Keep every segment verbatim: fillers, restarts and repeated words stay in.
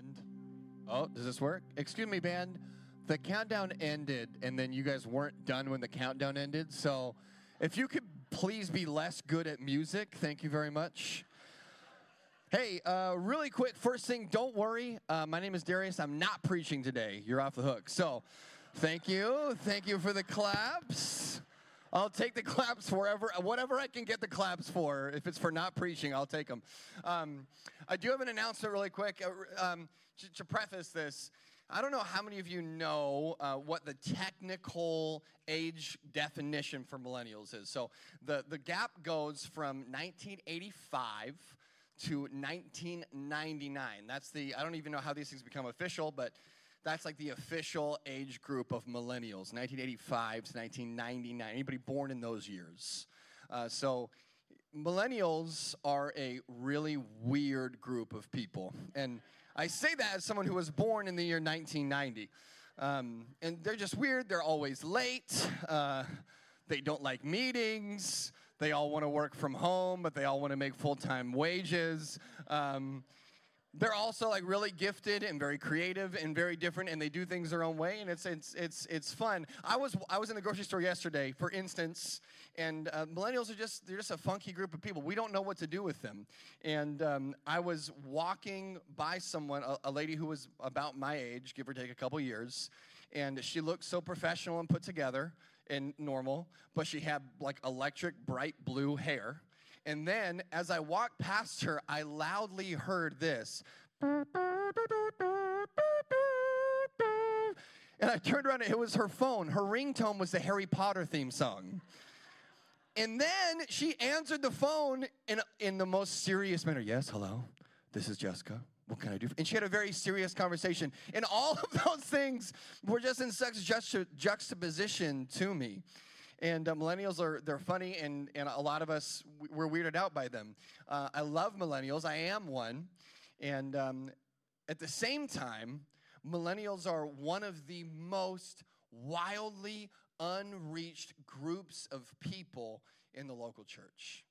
band. Oh, does this work? Excuse me, band. The countdown ended, and then you guys weren't done when the countdown ended. So if you could please be less good at music, thank you very much. Hey, uh, really quick, first thing, don't worry. Uh, my name is Darius. I'm not preaching today. You're off the hook. So thank you. Thank you for the claps. I'll take the claps wherever, whatever I can get the claps for. If it's for not preaching, I'll take them. Um, I do have an announcement really quick. Um, to, to preface this, I don't know how many of you know uh, what the technical age definition for millennials is. So the, the gap goes from nineteen eighty-five to nineteen ninety-nine. That's the, I don't even know how these things become official, but that's like the official age group of millennials, nineteen eighty-five to nineteen ninety-nine, anybody born in those years. Uh, so millennials are a really weird group of people. And I say that as someone who was born in the year nineteen ninety. Um, and they're just weird, they're always late, uh, they don't like meetings, they all want to work from home, but they all want to make full-time wages. Um, they're also like really gifted and very creative and very different, and they do things their own way, and it's it's it's it's fun. I was I was in the grocery store yesterday, for instance, and uh, millennials are just they're just a funky group of people. We don't know what to do with them. And um, I was walking by someone, a, a lady who was about my age, give or take a couple years, and she looked so professional and put together and normal, but she had like electric bright blue hair. And then as I walked past her, I loudly heard this. And I turned around and it was her phone. Her ringtone was the Harry Potter theme song. And then she answered the phone in, in the most serious manner. Yes, hello, this is Jessica. What can I do? And she had a very serious conversation. And all of those things were just in such juxta juxtaposition to me. And uh, millennials are, they're funny, and, and a lot of us, we're weirded out by them. Uh, I love millennials. I am one. And um, at the same time, millennials are one of the most wildly unreached groups of people in the local church.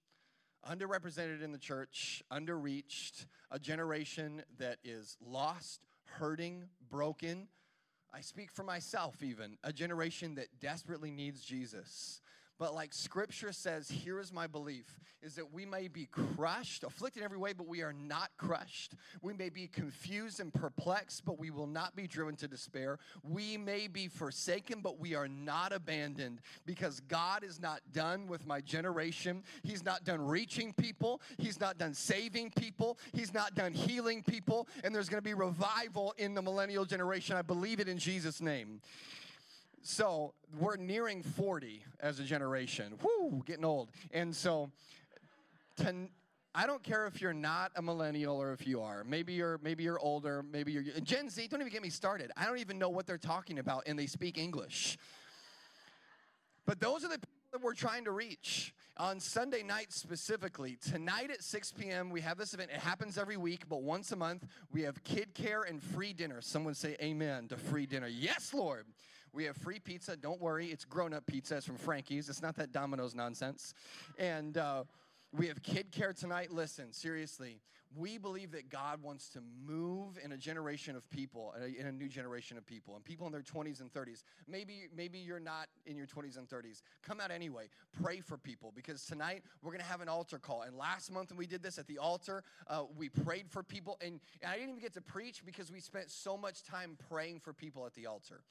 Underrepresented in the church, underreached, a generation that is lost, hurting, broken. I speak for myself even, a generation that desperately needs Jesus. But like Scripture says, here is my belief, is that we may be crushed, afflicted in every way, but we are not crushed. We may be confused and perplexed, but we will not be driven to despair. We may be forsaken, but we are not abandoned, because God is not done with my generation. He's not done reaching people. He's not done saving people. He's not done healing people. And there's going to be revival in the millennial generation. I believe it in Jesus' name. So we're nearing forty as a generation. Woo, getting old. And so to, I don't care if you're not a millennial or if you are. Maybe you're maybe you're older. Maybe you're Gen Z. Don't even get me started. I don't even know what they're talking about, and they speak English. But those are the people that we're trying to reach. On Sunday night specifically, tonight at six p m, we have this event. It happens every week, but once a month, we have kid care and free dinner. Someone say amen to free dinner. Yes, Lord. We have free pizza. Don't worry. It's grown-up pizza. It's from Frankie's. It's not that Domino's nonsense. And uh, we have kid care tonight. Listen, seriously, we believe that God wants to move in a generation of people, in a new generation of people, and people in their twenties and thirties. Maybe, maybe you're not in your twenties and thirties. Come out anyway. Pray for people, because tonight we're going to have an altar call. And last month when we did this at the altar, uh, we prayed for people. And, and I didn't even get to preach because we spent so much time praying for people at the altar.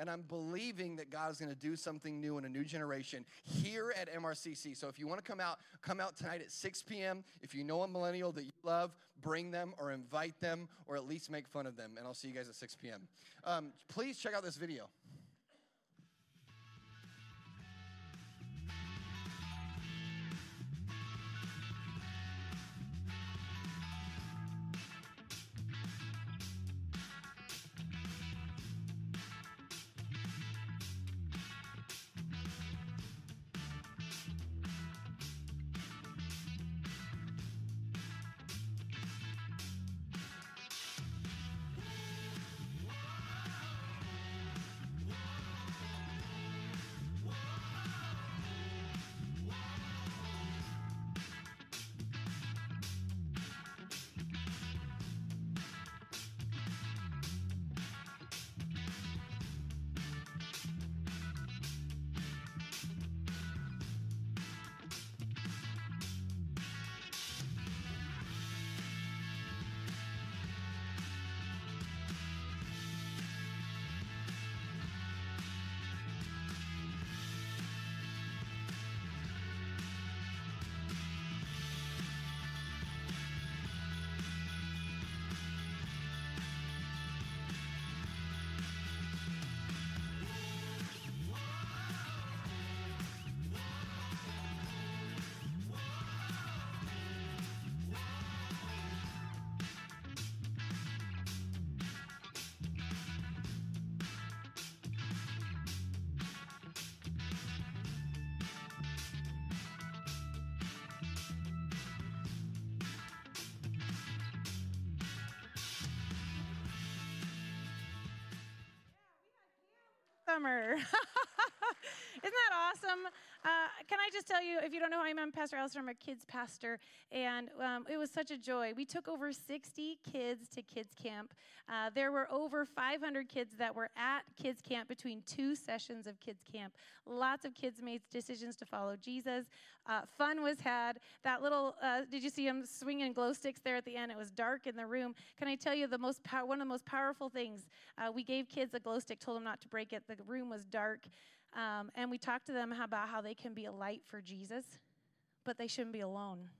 And I'm believing that God is going to do something new in a new generation here at M R C C. So if you want to come out, come out tonight at six p m If you know a millennial that you love, bring them or invite them or at least make fun of them. And I'll see you guys at six p m Um, please check out this video. summer. Isn't that awesome? Uh, can I just tell you, if you don't know who I am, I'm Pastor Alistair. I'm a kids pastor, and um, it was such a joy. We took over sixty kids to kids camp. Uh, there were over five hundred kids that were at kids camp between two sessions of kids camp. Lots of kids made decisions to follow Jesus. Uh, fun was had. That little, uh, did you see him swinging glow sticks there at the end? It was dark in the room. Can I tell you the most pow- one of the most powerful things? Uh, we gave kids a glow stick, told them not to break it. The room was dark. Um, and we talked to them about how they can be a light for Jesus, but they shouldn't be alone.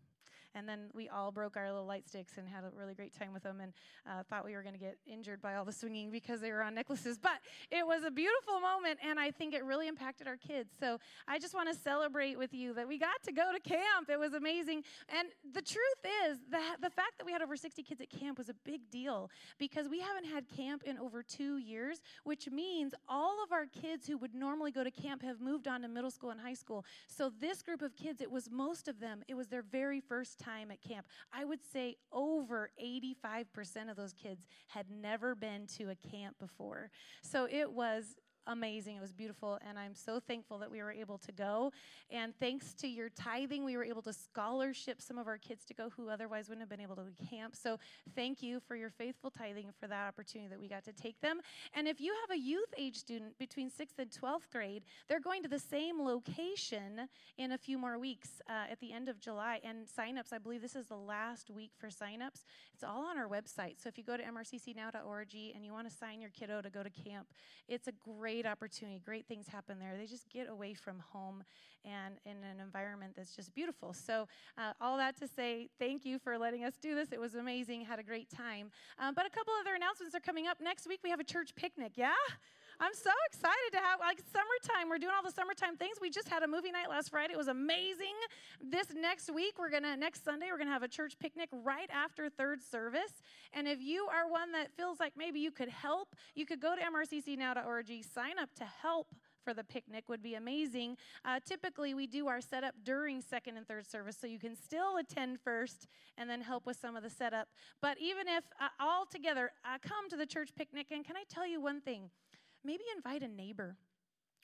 And then we all broke our little light sticks and had a really great time with them, and uh, thought we were going to get injured by all the swinging because they were on necklaces. But it was a beautiful moment, and I think it really impacted our kids. So I just want to celebrate with you that we got to go to camp. It was amazing. And the truth is that the fact that we had over sixty kids at camp was a big deal because we haven't had camp in over two years, which means all of our kids who would normally go to camp have moved on to middle school and high school. So this group of kids, it was most of them. It was their very first time at camp. I would say over eighty-five percent of those kids had never been to a camp before. So it was amazing. It was beautiful, and I'm so thankful that we were able to go. And thanks to your tithing, we were able to scholarship some of our kids to go who otherwise wouldn't have been able to camp. So thank you for your faithful tithing and for that opportunity that we got to take them. And if you have a youth age student between sixth and twelfth grade, they're going to the same location in a few more weeks uh, at the end of July. And signups, I believe this is the last week for signups. It's all on our website. So if you go to M R C C now dot org and you want to sign your kiddo to go to camp, it's a great opportunity. Great things happen there. They just get away from home and in an environment that's just beautiful. So uh, all that to say, thank you for letting us do this. It was amazing. Had a great time. Um, but a couple other announcements are coming up. Next week, we have a church picnic. Yeah? I'm so excited to have, like, summertime. We're doing all the summertime things. We just had a movie night last Friday. It was amazing. This next week, we're going to, next Sunday, we're going to have a church picnic right after third service. And if you are one that feels like maybe you could help, you could go to M R C C now dot org, sign up to help for the picnic would be amazing. Uh, typically, we do our setup during second and third service, so you can still attend first and then help with some of the setup. But even if uh, all together, uh, come to the church picnic. And can I tell you one thing? Maybe invite a neighbor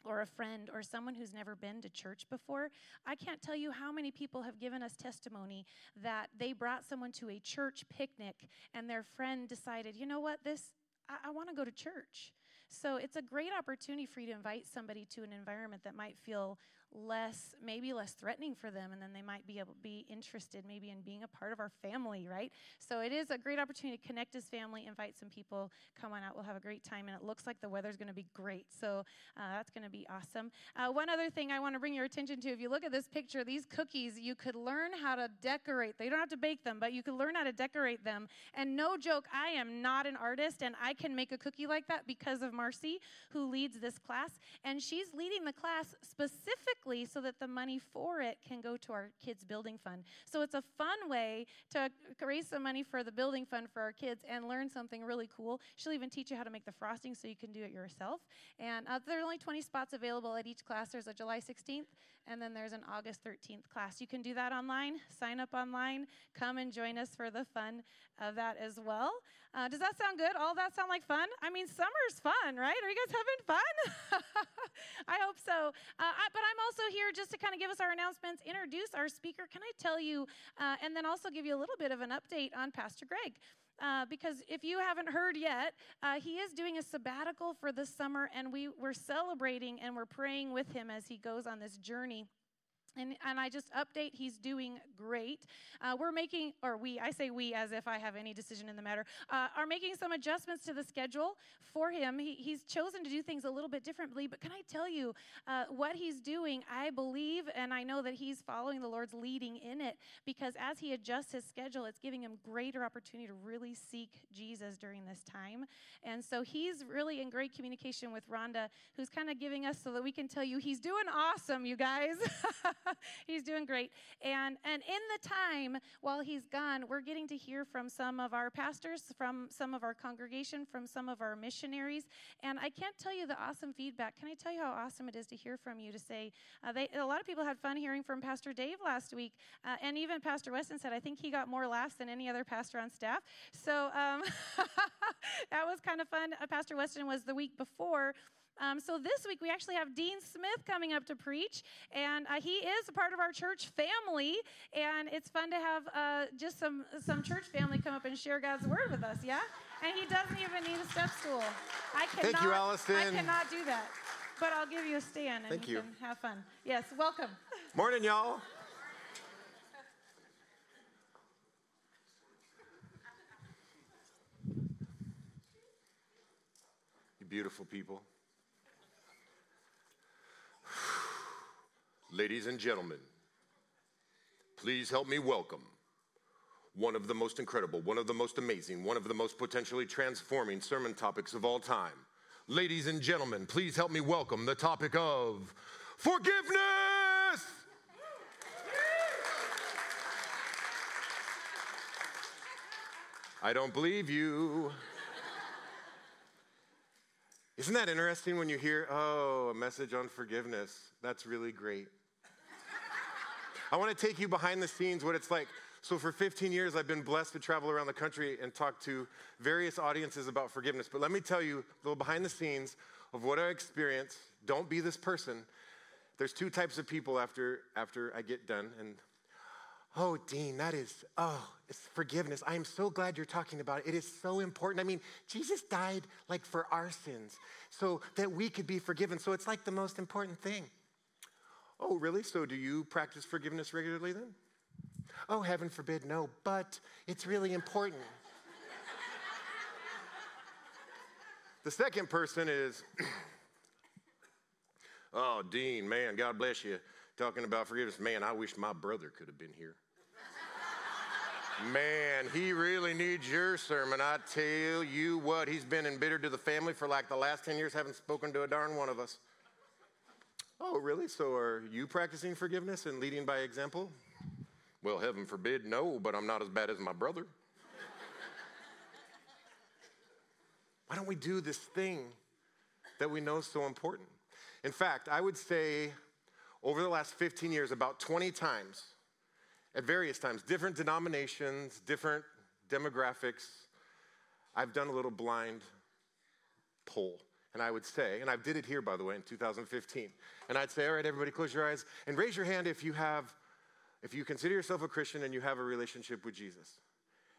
or a friend or someone who's never been to church before. I can't tell you how many people have given us testimony that they brought someone to a church picnic and their friend decided, you know what, this, I, I want to go to church. So it's a great opportunity for you to invite somebody to an environment that might feel less, maybe less threatening for them, and then they might be able to be interested maybe in being a part of our family, right? So it is a great opportunity to connect as family, invite some people, come on out, we'll have a great time, and it looks like the weather's going to be great, so uh, that's going to be awesome. Uh, one other thing I want to bring your attention to, if you look at this picture, these cookies, you could learn how to decorate. You don't have to bake them, but you could learn how to decorate them, and no joke, I am not an artist, and I can make a cookie like that because of Marcy, who leads this class, and she's leading the class specifically so that the money for it can go to our kids' building fund. So it's a fun way to raise some money for the building fund for our kids and learn something really cool. She'll even teach you how to make the frosting so you can do it yourself. And uh, there are only twenty spots available at each class. There's a July sixteenth, and then there's an August thirteenth class. You can do that online, sign up online, come and join us for the fun of that as well. Uh, does that sound good? All that sound like fun? I mean, summer's fun, right? Are you guys having fun? I hope so. Uh, I, but I'm also here just to kind of give us our announcements, introduce our speaker. Can I tell you, uh, and then also give you a little bit of an update on Pastor Greg. Uh, because if you haven't heard yet, uh, he is doing a sabbatical for this summer, and we, we're celebrating and we're praying with him as he goes on this journey. And, and I just update, he's doing great. Uh, we're making, or we, I say we as if I have any decision in the matter, uh, are making some adjustments to the schedule for him. He, he's chosen to do things a little bit differently, but can I tell you uh, what he's doing, I believe, and I know that he's following the Lord's leading in it, because as he adjusts his schedule, it's giving him greater opportunity to really seek Jesus during this time. And so he's really in great communication with Rhonda, who's kind of giving us so that we can tell you he's doing awesome, you guys. He's doing great. And and in the time while he's gone, we're getting to hear from some of our pastors, from some of our congregation, from some of our missionaries. And I can't tell you the awesome feedback. Can I tell you how awesome it is to hear from you, to say, uh, they, a lot of people had fun hearing from Pastor Dave last week. Uh, and even Pastor Weston said, I think he got more laughs than any other pastor on staff. So um, that was kind of fun. Uh, Pastor Weston was the week before. Um, so this week, we actually have Dean Smith coming up to preach, and uh, he is a part of our church family, and it's fun to have uh, just some, some church family come up and share God's word with us, yeah? And he doesn't even need a step stool. I cannot, Thank you, Alistair. I cannot do that, but I'll give you a stand, and Thank you, you can have fun. Yes, welcome. Morning, y'all. You beautiful people. Ladies and gentlemen, please help me welcome one of the most incredible, one of the most amazing, one of the most potentially transforming sermon topics of all time. Ladies and gentlemen, please help me welcome the topic of forgiveness. I don't believe you. Isn't that interesting when you hear, oh, a message on forgiveness? That's really great. I want to take you behind the scenes what it's like. So for fifteen years, I've been blessed to travel around the country and talk to various audiences about forgiveness. But let me tell you a little behind the scenes of what I experienced. Don't be this person. There's two types of people after after I get done. And, oh, Dean, that is, oh, it's forgiveness. I am so glad you're talking about it. It is so important. I mean, Jesus died, like, for our sins so that we could be forgiven. So it's like the most important thing. Oh, really? So do you practice forgiveness regularly then? Oh, heaven forbid, no, but it's really important. The second person is, oh, Dean, man, God bless you. Talking about forgiveness. Man, I wish my brother could have been here. Man, he really needs your sermon. I tell you what, he's been embittered to the family for like the last ten years, haven't spoken to a darn one of us. Oh, really? So are you practicing forgiveness and leading by example? Well, heaven forbid, no, but I'm not as bad as my brother. Why don't we do this thing that we know is so important? In fact, I would say over the last fifteen years, about twenty times, at various times, different denominations, different demographics, I've done a little blind poll. And I would say, and I did it here, by the way, in two thousand fifteen. And I'd say, all right, everybody close your eyes and raise your hand if you have, if you consider yourself a Christian and you have a relationship with Jesus.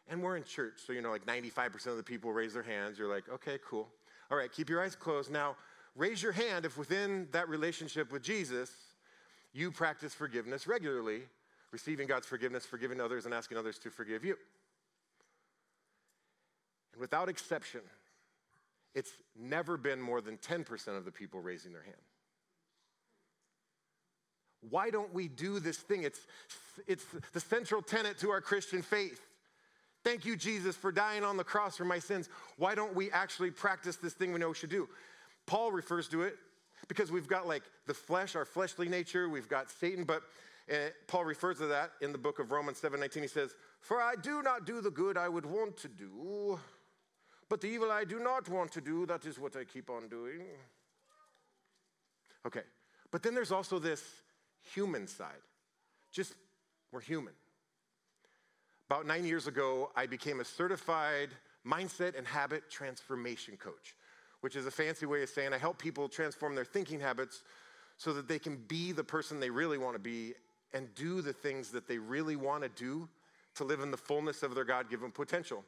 And we're in church, so you know, like ninety-five percent of the people raise their hands. You're like, okay, cool. All right, keep your eyes closed. Now, raise your hand if within that relationship with Jesus, you practice forgiveness regularly, receiving God's forgiveness, forgiving others, and asking others to forgive you. And without exception, it's never been more than ten percent of the people raising their hand. Why don't we do this thing? It's, it's the central tenet to our Christian faith. Thank you, Jesus, for dying on the cross for my sins. Why don't we actually practice this thing we know we should do? Paul refers to it. Because we've got like the flesh, our fleshly nature, we've got Satan, but uh, Paul refers to that in the book of Romans seven nineteen. He says, for I do not do the good I would want to do, but the evil I do not want to do, that is what I keep on doing. Okay, but then there's also this human side. Just, we're human. About nine years ago, I became a certified mindset and habit transformation coach, which is a fancy way of saying I help people transform their thinking habits so that they can be the person they really want to be and do the things that they really want to do to live in the fullness of their God-given potential.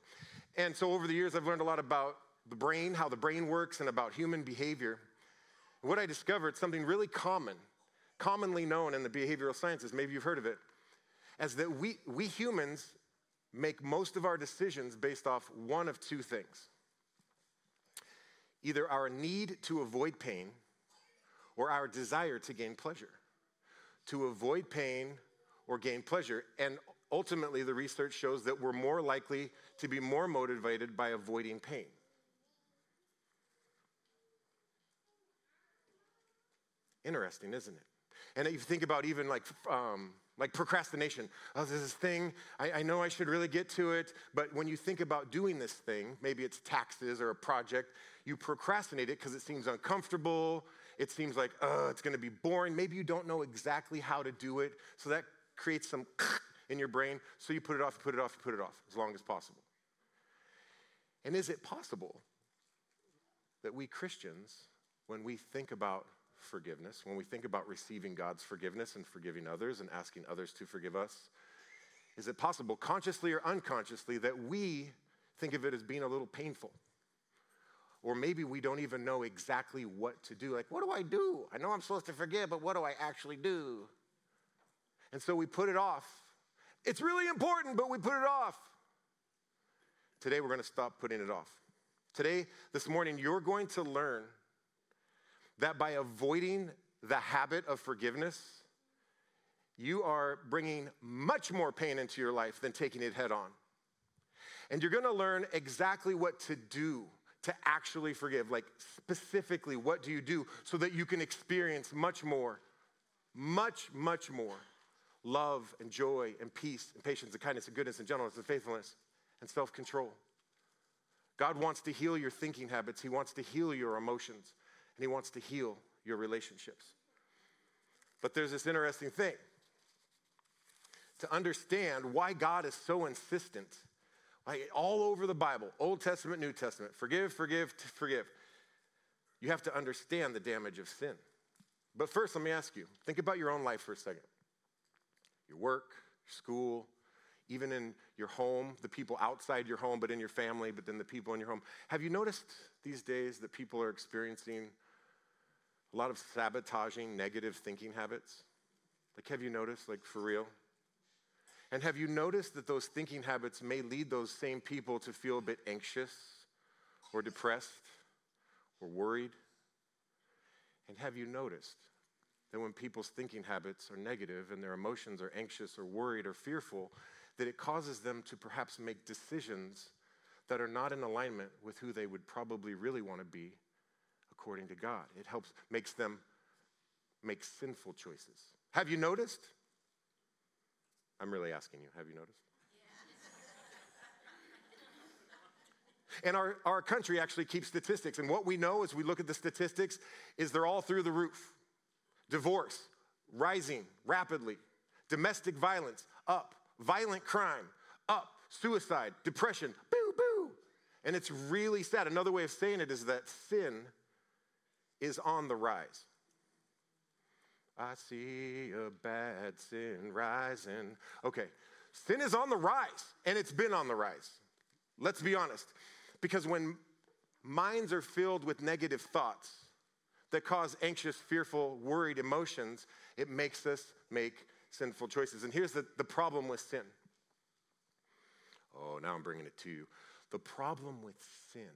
And so over the years, I've learned a lot about the brain, how the brain works, and about human behavior. And what I discovered, something really common, commonly known in the behavioral sciences, maybe you've heard of it, is that we, we humans make most of our decisions based off one of two things. Either our need to avoid pain or our desire to gain pleasure. To avoid pain or gain pleasure. And ultimately, the research shows that we're more likely to be more motivated by avoiding pain. Interesting, isn't it? And if you think about even like um, like procrastination. Oh, there's this thing, I, I know I should really get to it, but when you think about doing this thing, maybe it's taxes or a project, you procrastinate it because it seems uncomfortable, it seems like, oh, it's gonna be boring, maybe you don't know exactly how to do it, so that creates some in your brain, so you put it off, you put it off, you put it off, as long as possible. And is it possible that we Christians, when we think about forgiveness, when we think about receiving God's forgiveness and forgiving others and asking others to forgive us, is it possible, consciously or unconsciously, that we think of it as being a little painful? Or maybe we don't even know exactly what to do. Like, what do I do? I know I'm supposed to forgive, but what do I actually do? And so we put it off. It's really important, but we put it off. Today, we're going to stop putting it off. Today, this morning, you're going to learn that by avoiding the habit of forgiveness, you are bringing much more pain into your life than taking it head on. And you're going to learn exactly what to do to actually forgive. Like, specifically, what do you do so that you can experience much more, much, much more love and joy and peace and patience and kindness and goodness and gentleness and faithfulness and self-control. God wants to heal your thinking habits. He wants to heal your emotions, and he wants to heal your relationships. But there's this interesting thing. To understand why God is so insistent, like all over the Bible, Old Testament, New Testament, forgive, forgive, forgive. You have to understand the damage of sin. But first, let me ask you, think about your own life for a second. Your work, your school, even in your home, the people outside your home, but in your family, but then the people in your home. Have you noticed these days that people are experiencing a lot of sabotaging, negative thinking habits? Like, have you noticed, like, for real? And have you noticed that those thinking habits may lead those same people to feel a bit anxious or depressed or worried? And have you noticed that when people's thinking habits are negative and their emotions are anxious or worried or fearful, that it causes them to perhaps make decisions that are not in alignment with who they would probably really want to be according to God? It helps, makes them make sinful choices. Have you noticed? I'm really asking you, have you noticed? Yeah. And our, our country actually keeps statistics, and what we know as we look at the statistics is they're all through the roof. Divorce, rising rapidly. Domestic violence, up. Violent crime, up. Suicide, depression, boo, boo. And it's really sad. Another way of saying it is that sin is on the rise. I see a bad sin rising. Okay, sin is on the rise, and it's been on the rise. Let's be honest, because when minds are filled with negative thoughts that cause anxious, fearful, worried emotions, it makes us make sinful choices. And here's the, the problem with sin. Oh, now I'm bringing it to you. The problem with sin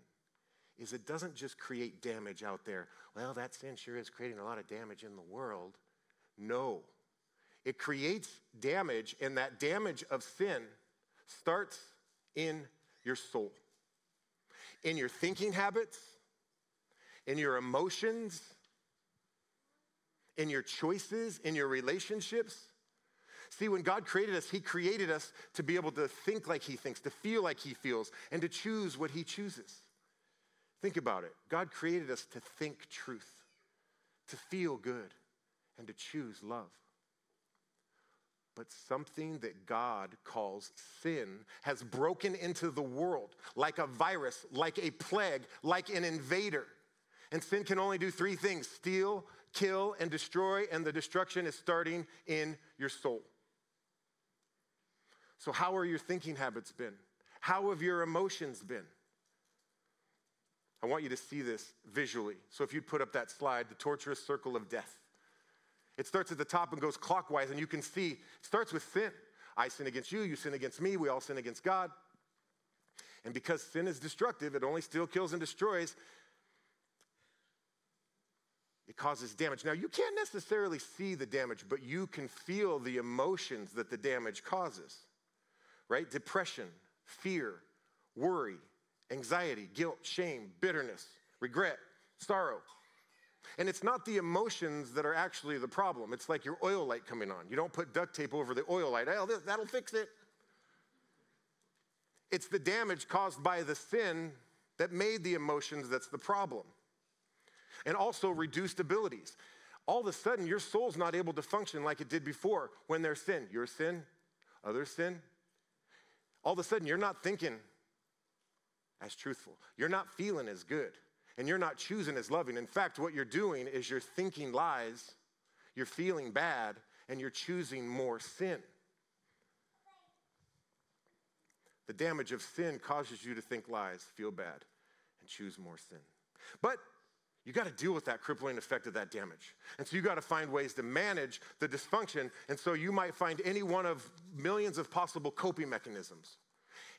is it doesn't just create damage out there. Well, that sin sure is creating a lot of damage in the world. No. It creates damage, and that damage of sin starts in your soul, in your thinking habits, in your emotions, in your choices, in your relationships. See, when God created us, he created us to be able to think like he thinks, to feel like he feels, and to choose what he chooses. Think about it. God created us to think truth, to feel good, and to choose love. But something that God calls sin has broken into the world like a virus, like a plague, like an invader. And sin can only do three things: steal, kill, and destroy, and the destruction is starting in your soul. So how are your thinking habits been? How have your emotions been? I want you to see this visually. So if you'd put up that slide, the torturous circle of death. It starts at the top and goes clockwise, and you can see it starts with sin. I sin against you, you sin against me, we all sin against God. And because sin is destructive, it only steals, kills, and destroys. It causes damage. Now, you can't necessarily see the damage, but you can feel the emotions that the damage causes, right? Depression, fear, worry, anxiety, guilt, shame, bitterness, regret, sorrow. And it's not the emotions that are actually the problem. It's like your oil light coming on. You don't put duct tape over the oil light. Oh, that'll fix it. It's the damage caused by the sin that made the emotions that's the problem. And also reduced abilities. All of a sudden, your soul's not able to function like it did before when there's sin. Your sin, other sin. All of a sudden, you're not thinking as truthful. You're not feeling as good. And you're not choosing as loving. In fact, what you're doing is you're thinking lies, you're feeling bad, and you're choosing more sin. The damage of sin causes you to think lies, feel bad, and choose more sin. But you got to deal with that crippling effect of that damage. And so you got to find ways to manage the dysfunction. And so you might find any one of millions of possible coping mechanisms.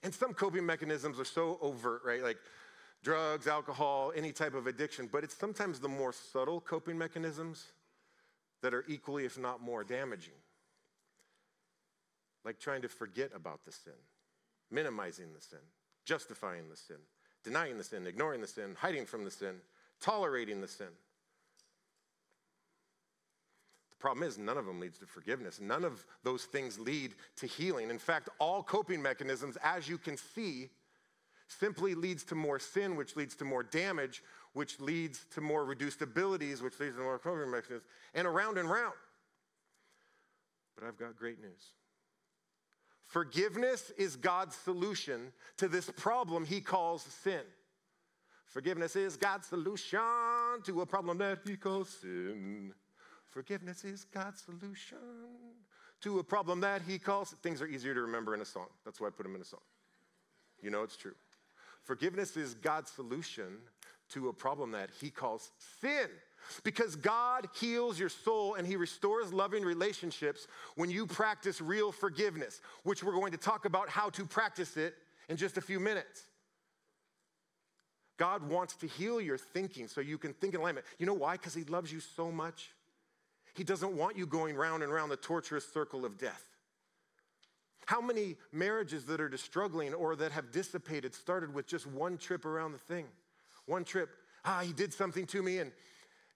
And some coping mechanisms are so overt, right? Like drugs, alcohol, any type of addiction. But it's sometimes the more subtle coping mechanisms that are equally, if not more, damaging. Like trying to forget about the sin, minimizing the sin, justifying the sin, denying the sin, ignoring the sin, hiding from the sin, tolerating the sin. The problem is none of them leads to forgiveness. None of those things lead to healing. In fact, all coping mechanisms, as you can see, simply leads to more sin, which leads to more damage, which leads to more reduced abilities, which leads to more coping mechanisms, and around and round. But I've got great news. Forgiveness is God's solution to this problem he calls sin. Forgiveness is God's solution to a problem that he calls sin. Forgiveness is God's solution to a problem that he calls. Things are easier to remember in a song. That's why I put them in a song. You know it's true. Forgiveness is God's solution to a problem that he calls sin. Because God heals your soul and he restores loving relationships when you practice real forgiveness, which we're going to talk about how to practice it in just a few minutes. God wants to heal your thinking so you can think in alignment. You know why? Because he loves you so much. He doesn't want you going round and round the torturous circle of death. How many marriages that are struggling or that have dissipated started with just one trip around the thing? One trip, ah, he did something to me, and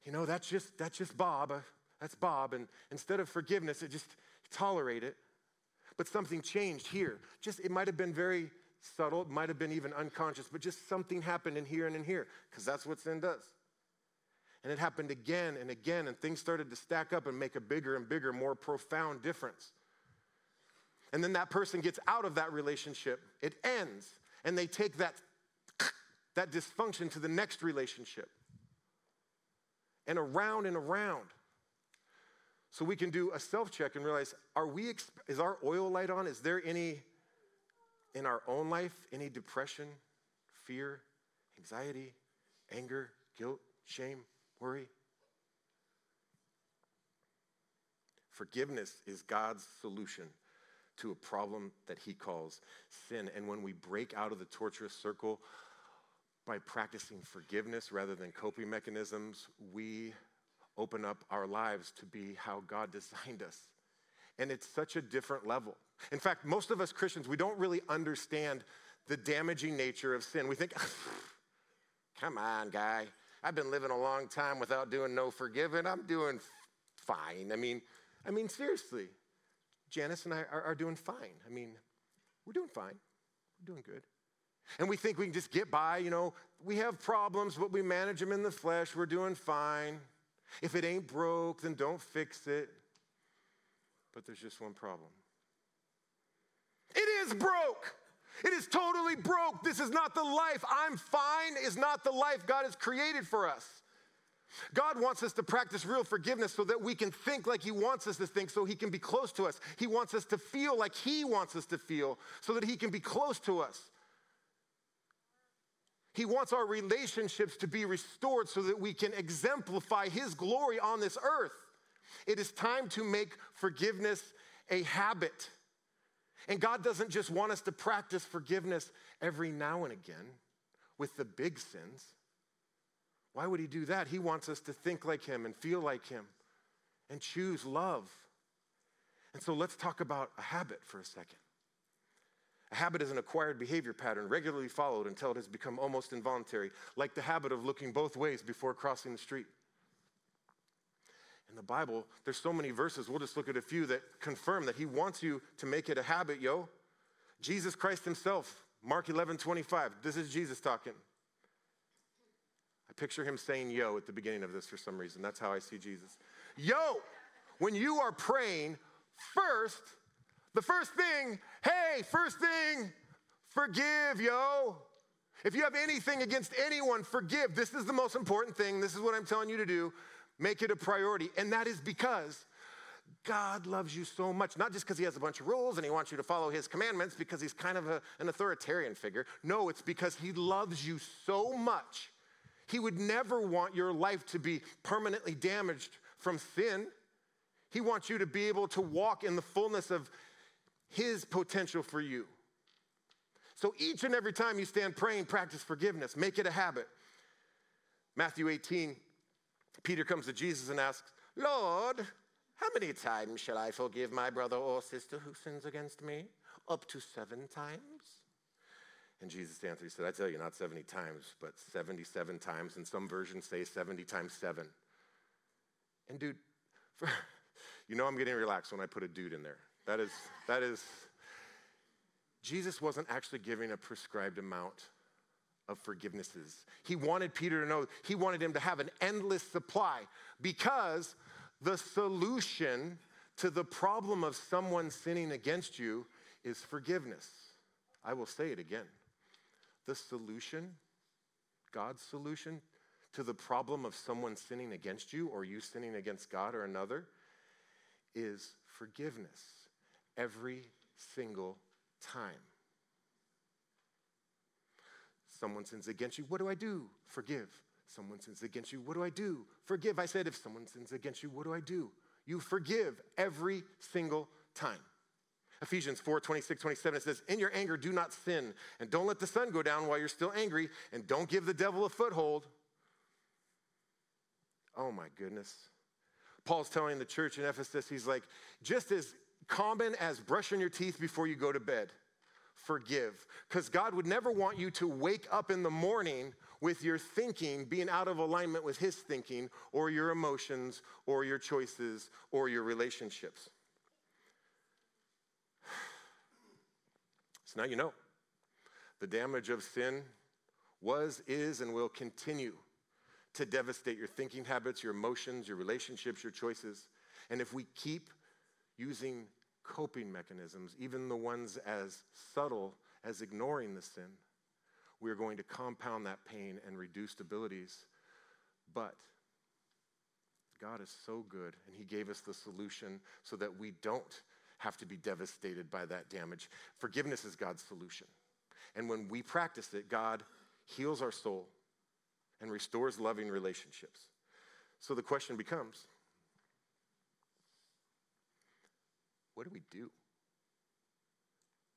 you know, that's just, that's just Bob. Uh, that's Bob. And instead of forgiveness, it just tolerate it. But something changed here. Just, it might have been very subtle, it might have been even unconscious, but just something happened in here and in here, because that's what sin does. And it happened again and again, and things started to stack up and make a bigger and bigger, more profound difference. And then that person gets out of that relationship, it ends, and they take that, that dysfunction to the next relationship. And around and around. So we can do a self-check and realize, are we, is our oil light on? Is there any... in our own life, any depression, fear, anxiety, anger, guilt, shame, worry? Forgiveness is God's solution to a problem that he calls sin. And when we break out of the torturous circle by practicing forgiveness rather than coping mechanisms, we open up our lives to be how God designed us. And it's such a different level. In fact, most of us Christians, we don't really understand the damaging nature of sin. We think, come on, guy. I've been living a long time without doing no forgiving. I'm doing fine. I mean, I mean, seriously, Janice and I are, are doing fine. I mean, we're doing fine. We're doing good. And we think we can just get by, you know. We have problems, but we manage them in the flesh. We're doing fine. If it ain't broke, then don't fix it. But there's just one problem. It is broke. It is totally broke. This is not the life. I'm fine is not the life God has created for us. God wants us to practice real forgiveness so that we can think like he wants us to think, so he can be close to us. He wants us to feel like he wants us to feel, so that he can be close to us. He wants our relationships to be restored so that we can exemplify his glory on this earth. It is time to make forgiveness a habit. And God doesn't just want us to practice forgiveness every now and again with the big sins. Why would he do that? He wants us to think like him and feel like him and choose love. And so let's talk about a habit for a second. A habit is an acquired behavior pattern regularly followed until it has become almost involuntary, like the habit of looking both ways before crossing the street. In the Bible, there's so many verses, we'll just look at a few that confirm that he wants you to make it a habit, yo. Jesus Christ himself, Mark eleven twenty-five, this is Jesus talking. I picture him saying yo at the beginning of this for some reason. That's how I see Jesus. Yo, when you are praying, first, the first thing, hey, first thing, forgive, yo. If you have anything against anyone, forgive. This is the most important thing. This is what I'm telling you to do. Make it a priority. And that is because God loves you so much. Not just because he has a bunch of rules and he wants you to follow his commandments because he's kind of a, an authoritarian figure. No, it's because he loves you so much. He would never want your life to be permanently damaged from sin. He wants you to be able to walk in the fullness of his potential for you. So each and every time you stand praying, practice forgiveness. Make it a habit. Matthew eighteen, Peter comes to Jesus and asks, Lord, how many times shall I forgive my brother or sister who sins against me? Up to seven times? And Jesus answered, he said, I tell you, not seventy times, but seventy-seven times. And some versions say seventy times seven. And dude, for, you know I'm getting relaxed when I put a dude in there. That is, that is, Jesus wasn't actually giving a prescribed amount of forgivenesses. He wanted Peter to know, he wanted him to have an endless supply because the solution to the problem of someone sinning against you is forgiveness. I will say it again. The solution, God's solution to the problem of someone sinning against you or you sinning against God or another is forgiveness every single time. Someone sins against you, what do I do? Forgive. Someone sins against you, what do I do? Forgive. I said, if someone sins against you, what do I do? You forgive every single time. Ephesians four, twenty-six, twenty-seven, it says, in your anger, do not sin, and don't let the sun go down while you're still angry, and don't give the devil a foothold. Oh my goodness. Paul's telling the church in Ephesus, he's like, just as common as brushing your teeth before you go to bed, forgive. Because God would never want you to wake up in the morning with your thinking being out of alignment with his thinking or your emotions or your choices or your relationships. So now you know. The damage of sin was, is, and will continue to devastate your thinking habits, your emotions, your relationships, your choices. And if we keep using coping mechanisms, even the ones as subtle as ignoring the sin, we're going to compound that pain and reduced abilities. But God is so good, and he gave us the solution so that we don't have to be devastated by that damage. Forgiveness is God's solution. And when we practice it, God heals our soul and restores loving relationships. So the question becomes, what do we do?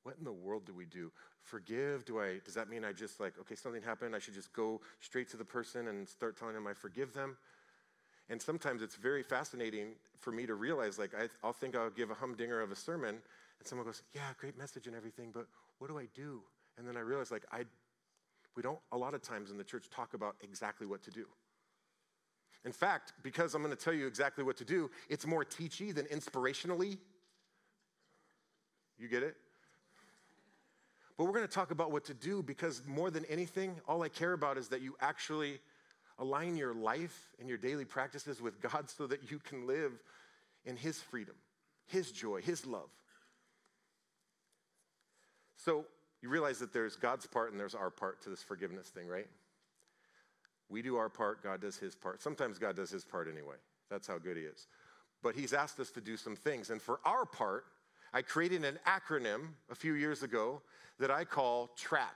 What in the world do we do? Forgive? Do I, does that mean I just like, okay, something happened, I should just go straight to the person and start telling them I forgive them? And sometimes it's very fascinating for me to realize, like, I, I'll think I'll give a humdinger of a sermon, and someone goes, yeah, great message and everything, but what do I do? And then I realize, like, I, we don't a lot of times in the church talk about exactly what to do. In fact, because I'm going to tell you exactly what to do, it's more teachy than inspirationally. You get it? But we're going to talk about what to do because more than anything, all I care about is that you actually align your life and your daily practices with God so that you can live in his freedom, his joy, his love. So you realize that there's God's part and there's our part to this forgiveness thing, right? We do our part, God does his part. Sometimes God does his part anyway. That's how good he is. But he's asked us to do some things. And for our part, I created an acronym a few years ago that I call TRACK,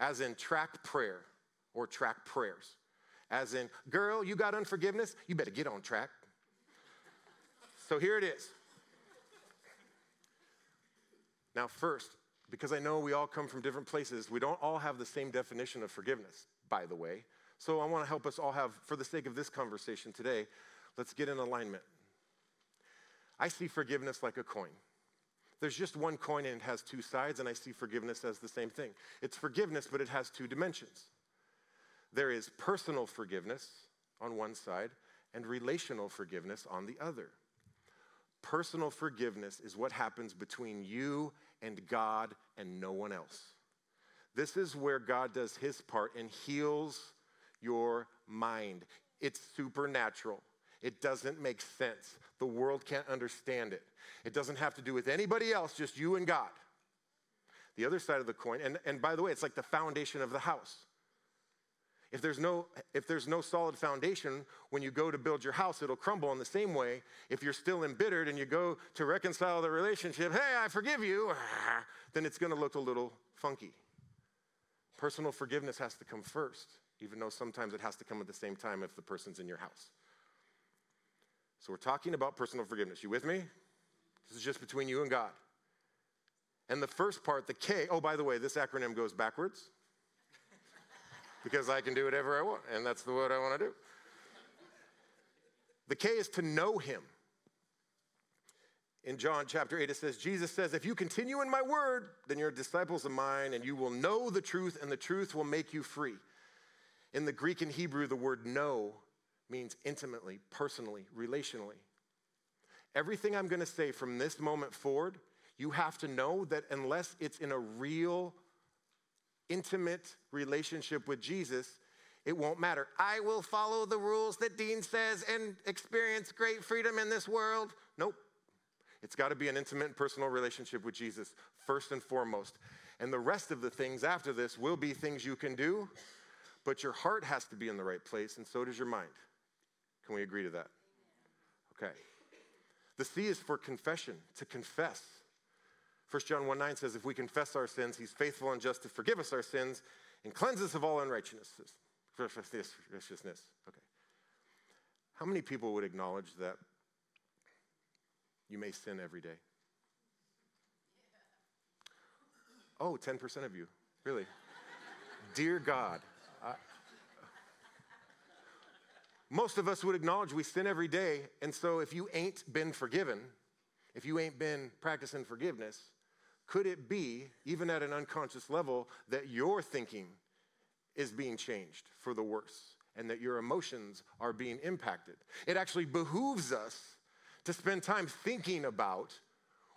as in track prayer or track prayers. As in, girl, you got unforgiveness? You better get on track. So here it is. Now first, because I know we all come from different places, we don't all have the same definition of forgiveness, by the way. So I want to help us all have, for the sake of this conversation today, let's get in alignment. I see forgiveness like a coin. There's just one coin and it has two sides, and I see forgiveness as the same thing. It's forgiveness, but it has two dimensions. There is personal forgiveness on one side and relational forgiveness on the other. Personal forgiveness is what happens between you and God and no one else. This is where God does his part and heals your mind. It's supernatural. It doesn't make sense. The world can't understand it. It doesn't have to do with anybody else, just you and God. The other side of the coin, and, and by the way, it's like the foundation of the house. If there's no, if there's no solid foundation, when you go to build your house, it'll crumble in the same way. If you're still embittered and you go to reconcile the relationship, hey, I forgive you, then it's going to look a little funky. Personal forgiveness has to come first, even though sometimes it has to come at the same time if the person's in your house. So we're talking about personal forgiveness. You with me? This is just between you and God. And the first part, the K, oh, by the way, this acronym goes backwards because I can do whatever I want, and that's what I want to do. The K is to know him. In John chapter eight, it says, Jesus says, if you continue in my word, then you're disciples of mine, and you will know the truth, and the truth will make you free. In the Greek and Hebrew, the word know means intimately, personally, relationally. Everything I'm going to say from this moment forward, you have to know that unless it's in a real, intimate relationship with Jesus, it won't matter. I will follow the rules that Dean says and experience great freedom in this world. Nope. It's got to be an intimate and personal relationship with Jesus, first and foremost. And the rest of the things after this will be things you can do, but your heart has to be in the right place, and so does your mind. Can we agree to that? Okay. The C is for confession, to confess. First John one nine says, if we confess our sins, he's faithful and just to forgive us our sins and cleanse us of all unrighteousness. Righteousness. Okay. How many people would acknowledge that you may sin every day? Oh, ten percent of you, really. Dear God. I... Most of us would acknowledge we sin every day, and so if you ain't been forgiven, if you ain't been practicing forgiveness, could it be, even at an unconscious level, that your thinking is being changed for the worse and that your emotions are being impacted? It actually behooves us to spend time thinking about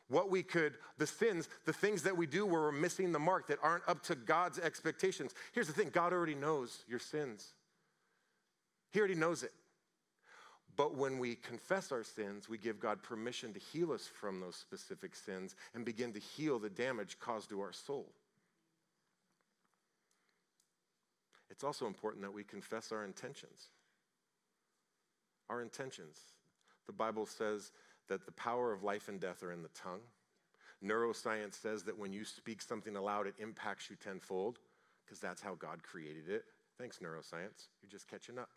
what we could, the sins, the things that we do where we're missing the mark that aren't up to God's expectations. Here's the thing, God already knows your sins. He already knows it. But when we confess our sins, we give God permission to heal us from those specific sins and begin to heal the damage caused to our soul. It's also important that we confess our intentions. Our intentions. The Bible says that the power of life and death are in the tongue. Neuroscience says that when you speak something aloud, it impacts you tenfold because that's how God created it. Thanks, neuroscience. You're just catching up.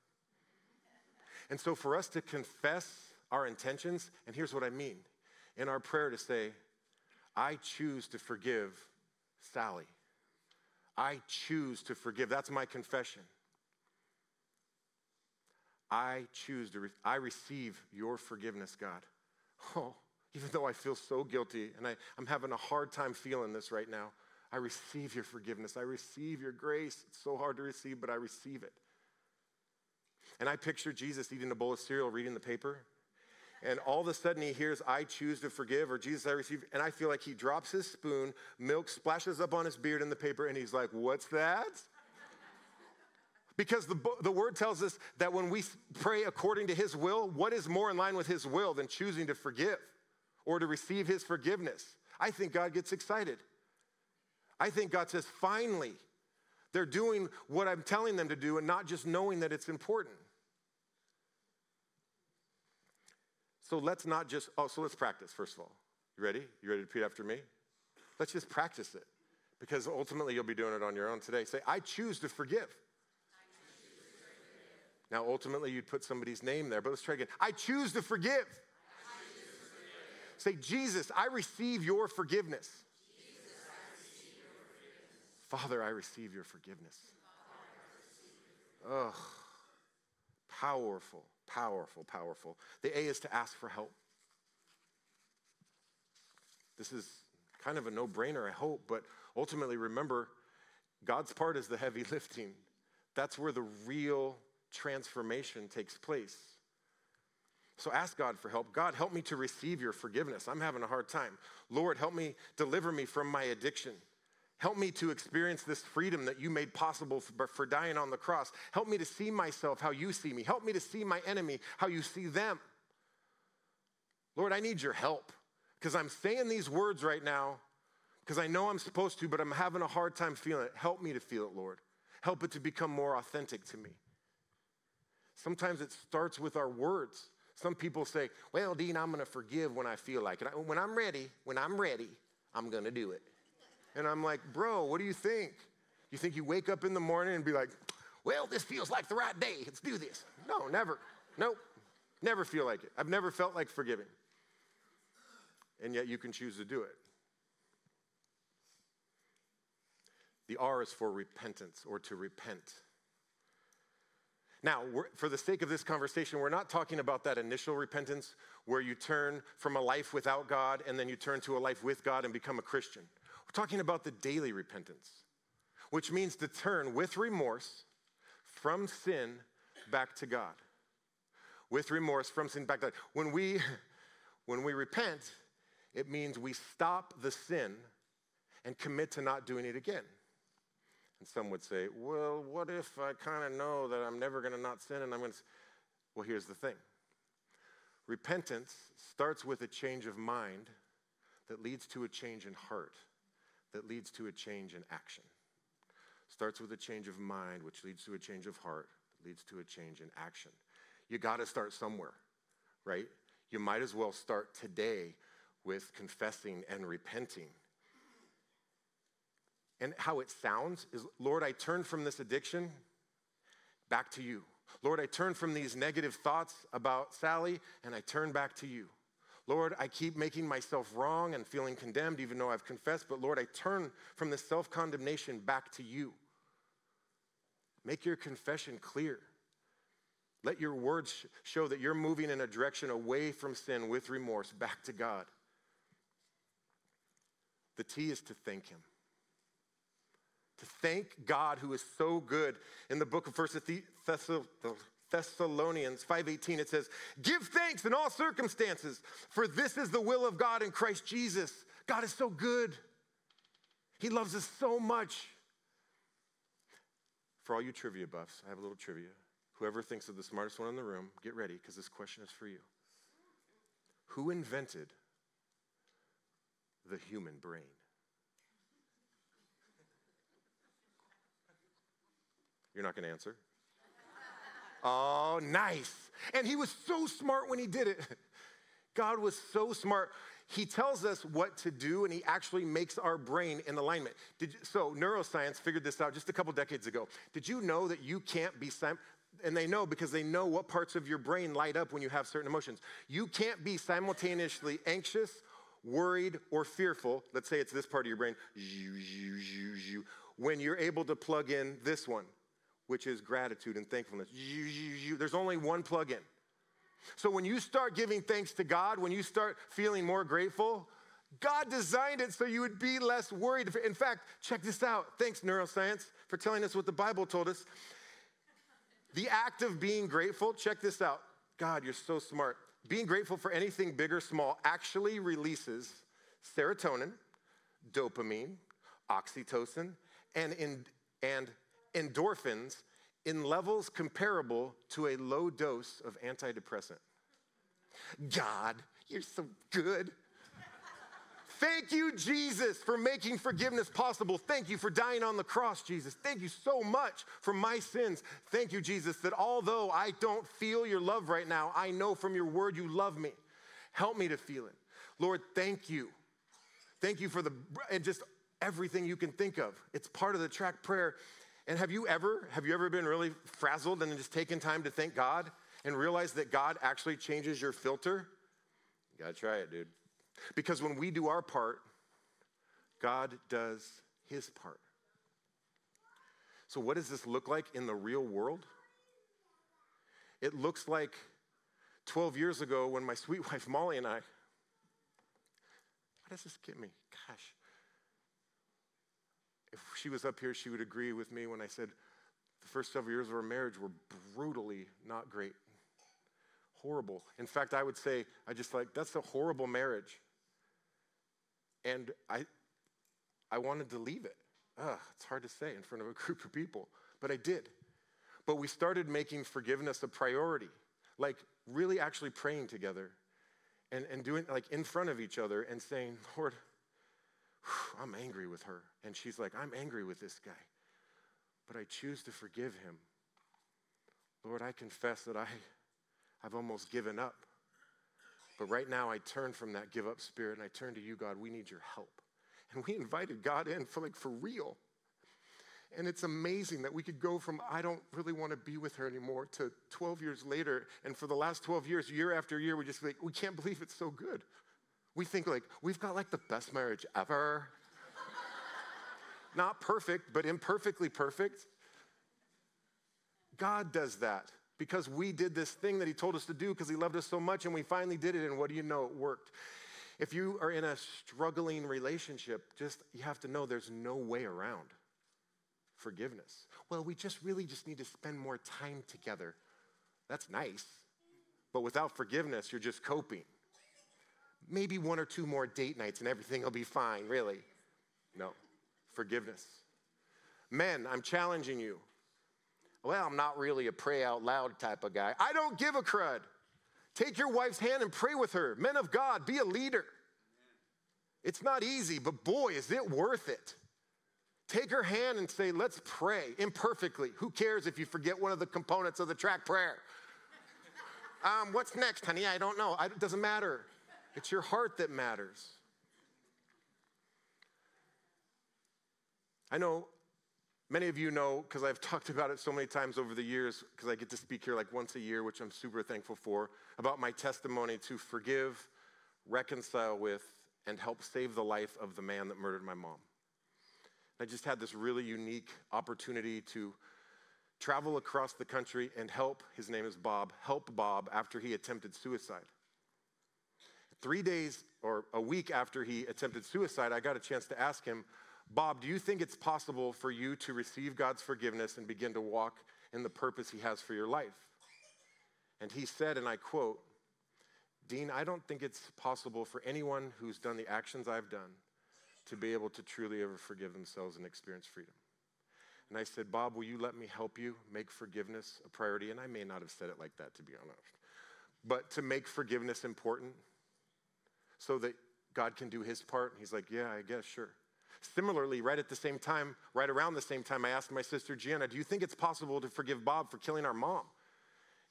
And so for us to confess our intentions, and here's what I mean, in our prayer to say, I choose to forgive Sally. I choose to forgive. That's my confession. I choose to, re- I receive your forgiveness, God. Oh, even though I feel so guilty, and I, I'm having a hard time feeling this right now, I receive your forgiveness. I receive your grace. It's so hard to receive, but I receive it. And I picture Jesus eating a bowl of cereal, reading the paper, and all of a sudden he hears, I choose to forgive, or Jesus, I receive, and I feel like he drops his spoon, milk splashes up on his beard in the paper, and he's like, what's that? Because the, the word tells us that when we pray according to his will, what is more in line with his will than choosing to forgive or to receive his forgiveness? I think God gets excited. I think God says, finally, they're doing what I'm telling them to do and not just knowing that it's important. So let's not just, oh, so let's practice, first of all. You ready? You ready to repeat after me? Let's just practice it because ultimately you'll be doing it on your own today. Say, I choose to forgive. I choose to forgive. Now, ultimately, you'd put somebody's name there, but let's try again. I choose to forgive. I choose to forgive. Say, Jesus, I receive your forgiveness. Father, I receive your forgiveness. Ugh, oh, powerful, powerful, powerful. The A is to ask for help. This is kind of a no-brainer, I hope, but ultimately remember, God's part is the heavy lifting. That's where the real transformation takes place. So ask God for help. God, help me to receive your forgiveness. I'm having a hard time. Lord, help me, deliver me from my addiction. Help me to experience this freedom that you made possible for, for dying on the cross. Help me to see myself how you see me. Help me to see my enemy how you see them. Lord, I need your help because I'm saying these words right now because I know I'm supposed to, but I'm having a hard time feeling it. Help me to feel it, Lord. Help it to become more authentic to me. Sometimes it starts with our words. Some people say, well, Dean, I'm going to forgive when I feel like it. When I'm ready, when I'm ready, I'm going to do it. And I'm like, bro, what do you think? You think you wake up in the morning and be like, well, this feels like the right day. Let's do this. No, never. Nope. Never feel like it. I've never felt like forgiving. And yet you can choose to do it. The R is for repentance, or to repent. Now, we're, for the sake of this conversation, we're not talking about that initial repentance where you turn from a life without God and then you turn to a life with God and become a Christian. We're talking about the daily repentance, which means to turn with remorse from sin back to God. With remorse from sin back to God. When we, when we repent, it means we stop the sin and commit to not doing it again. And some would say, well, what if I kind of know that I'm never going to not sin and I'm going to... Well, here's the thing. Repentance starts with a change of mind that leads to a change in heart, that leads to a change in action. Starts with a change of mind, which leads to a change of heart, that leads to a change in action. You got to start somewhere, right? You might as well start today with confessing and repenting. And how it sounds is, Lord, I turn from this addiction back to you. Lord, I turn from these negative thoughts about Sally, and I turn back to you. Lord, I keep making myself wrong and feeling condemned, even though I've confessed, but Lord, I turn from this self-condemnation back to you. Make your confession clear. Let your words show that you're moving in a direction away from sin with remorse back to God. The T is to thank him. To thank God who is so good. In the book of First Thessalonians five eighteen, it says, give thanks in all circumstances, for this is the will of God in Christ Jesus. God is so good. He loves us so much. For all you trivia buffs, I have a little trivia. Whoever thinks of the smartest one in the room, get ready, because this question is for you. Who invented the human brain? You're not going to answer? Oh, nice. And he was so smart when he did it. God was so smart. He tells us what to do, and he actually makes our brain in alignment. Did you, so neuroscience figured this out just a couple decades ago. Did you know that you can't be, and they know because they know what parts of your brain light up when you have certain emotions. You can't be simultaneously anxious, worried, or fearful. Let's say it's this part of your brain. When you're able to plug in this one, which is gratitude and thankfulness. You, you, you. There's only one plug-in. So when you start giving thanks to God, when you start feeling more grateful, God designed it so you would be less worried. In fact, check this out. Thanks, neuroscience, for telling us what the Bible told us. The act of being grateful, check this out. God, you're so smart. Being grateful for anything big or small actually releases serotonin, dopamine, oxytocin, and in, and endorphins in levels comparable to a low dose of antidepressant. God, you're so good. Thank you, Jesus, for making forgiveness possible. Thank you for dying on the cross, Jesus. Thank you so much for my sins. Thank you, Jesus, that although I don't feel your love right now, I know from your word you love me. Help me to feel it. Lord, thank you. Thank you for the and just everything you can think of. It's part of the track prayer. And have you ever, have you ever been really frazzled and just taken time to thank God and realize that God actually changes your filter? You gotta try it, dude. Because when we do our part, God does his part. So what does this look like in the real world? It looks like twelve years ago when my sweet wife Molly and I, why does this get me? Gosh. If she was up here, she would agree with me when I said the first several years of our marriage were brutally not great, horrible. In fact, I would say, I just like, that's a horrible marriage. And I I wanted to leave it. Ugh, it's hard to say in front of a group of people, but I did. But we started making forgiveness a priority, like really actually praying together and, and doing like in front of each other and saying, Lord, I'm angry with her. And she's like, I'm angry with this guy, but I choose to forgive him. Lord, I confess that I have almost given up. But right now I turn from that give up spirit and I turn to you, God. We need your help. And we invited God in for like for real. And it's amazing that we could go from I don't really want to be with her anymore to twelve years later. And for the last twelve years, year after year, we just like, we can't believe it's so good. We think like we've got like the best marriage ever. Not perfect, but imperfectly perfect. God does that because we did this thing that he told us to do because he loved us so much and we finally did it. And what do you know? It worked. If you are in a struggling relationship, just you have to know there's no way around forgiveness. Well, we just really just need to spend more time together. That's nice. But without forgiveness, you're just coping. Maybe one or two more date nights and everything will be fine, really. No, forgiveness. Men, I'm challenging you. Well, I'm not really a pray out loud type of guy. I don't give a crud. Take your wife's hand and pray with her. Men of God, be a leader. It's not easy, but boy, is it worth it. Take her hand and say, let's pray imperfectly. Who cares if you forget one of the components of the track prayer? um, what's next, honey? I don't know. I, it doesn't matter. It's your heart that matters. I know many of you know, because I've talked about it so many times over the years, because I get to speak here like once a year, which I'm super thankful for, about my testimony to forgive, reconcile with, and help save the life of the man that murdered my mom. I just had this really unique opportunity to travel across the country and help, his name is Bob, help Bob after he attempted suicide. Three days or a week after he attempted suicide, I got a chance to ask him, Bob, do you think it's possible for you to receive God's forgiveness and begin to walk in the purpose he has for your life? And he said, and I quote, Dean, I don't think it's possible for anyone who's done the actions I've done to be able to truly ever forgive themselves and experience freedom. And I said, Bob, will you let me help you make forgiveness a priority? And I may not have said it like that, to be honest, but to make forgiveness important so that God can do his part. And he's like, yeah, I guess, sure. Similarly, right at the same time, right around the same time, I asked my sister Gianna, do you think it's possible to forgive Bob for killing our mom?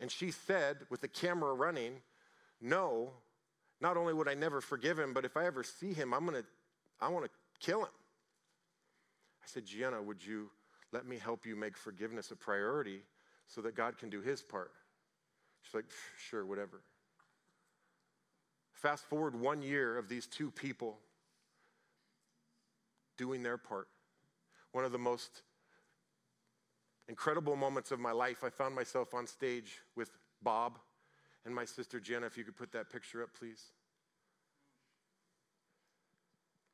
And she said, with the camera running, no, not only would I never forgive him, but if I ever see him, I'm going to, I want to kill him. I said, Gianna, would you let me help you make forgiveness a priority so that God can do his part? She's like, sure, whatever. Fast forward one year of these two people doing their part. One of the most incredible moments of my life, I found myself on stage with Bob and my sister Gianna. If you could put that picture up, please.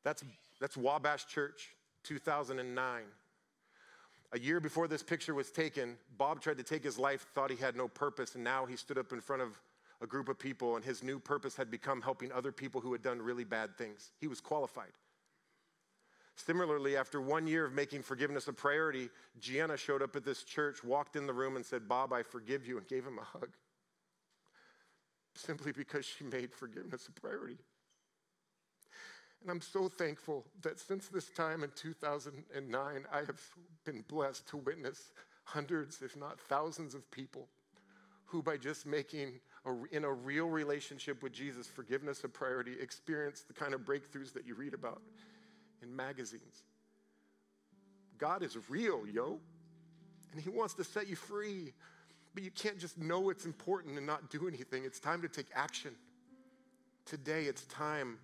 That's, that's Wabash Church, two thousand nine. A year before this picture was taken, Bob tried to take his life, thought he had no purpose, and now he stood up in front of a group of people, and his new purpose had become helping other people who had done really bad things. He was qualified. Similarly, after one year of making forgiveness a priority, Gianna showed up at this church, walked in the room, and said, Bob, I forgive you, and gave him a hug, simply because she made forgiveness a priority. And I'm so thankful that since this time in two thousand nine, I have been blessed to witness hundreds, if not thousands of people who by just making, a, in a real relationship with Jesus, forgiveness a priority, experience the kind of breakthroughs that you read about in magazines. God is real, yo. And he wants to set you free. But you can't just know it's important and not do anything. It's time to take action. Today, it's time.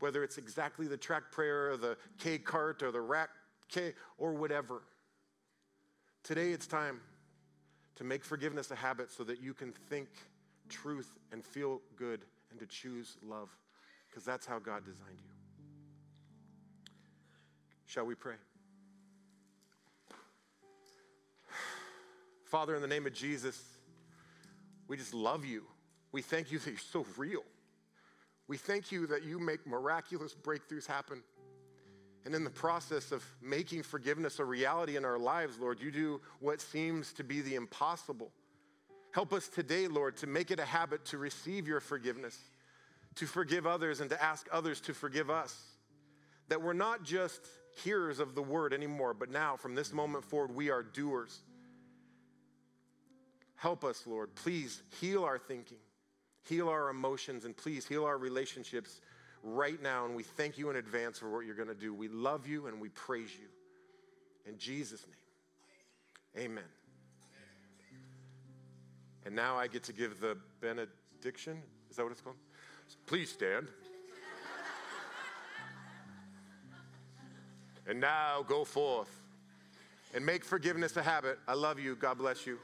Whether it's exactly the track prayer or the K-cart or the rack K or whatever. Today it's time to make forgiveness a habit so that you can think truth and feel good and to choose love because that's how God designed you. Shall we pray? Father, in the name of Jesus, we just love you. We thank you that you're so real. We thank you that you make miraculous breakthroughs happen. And in the process of making forgiveness a reality in our lives, Lord, you do what seems to be the impossible. Help us today, Lord, to make it a habit to receive your forgiveness, to forgive others and to ask others to forgive us. that we're not just hearers of the word anymore, but now from this moment forward, we are doers. Help us, Lord. Please heal our thinking, heal our emotions, and please heal our relationships right now. And we thank you in advance for what you're going to do. We love you and we praise you. In Jesus' name, amen. And now I get to give the benediction. Is that what it's called? Please stand. And now go forth and make forgiveness a habit. I love you. God bless you.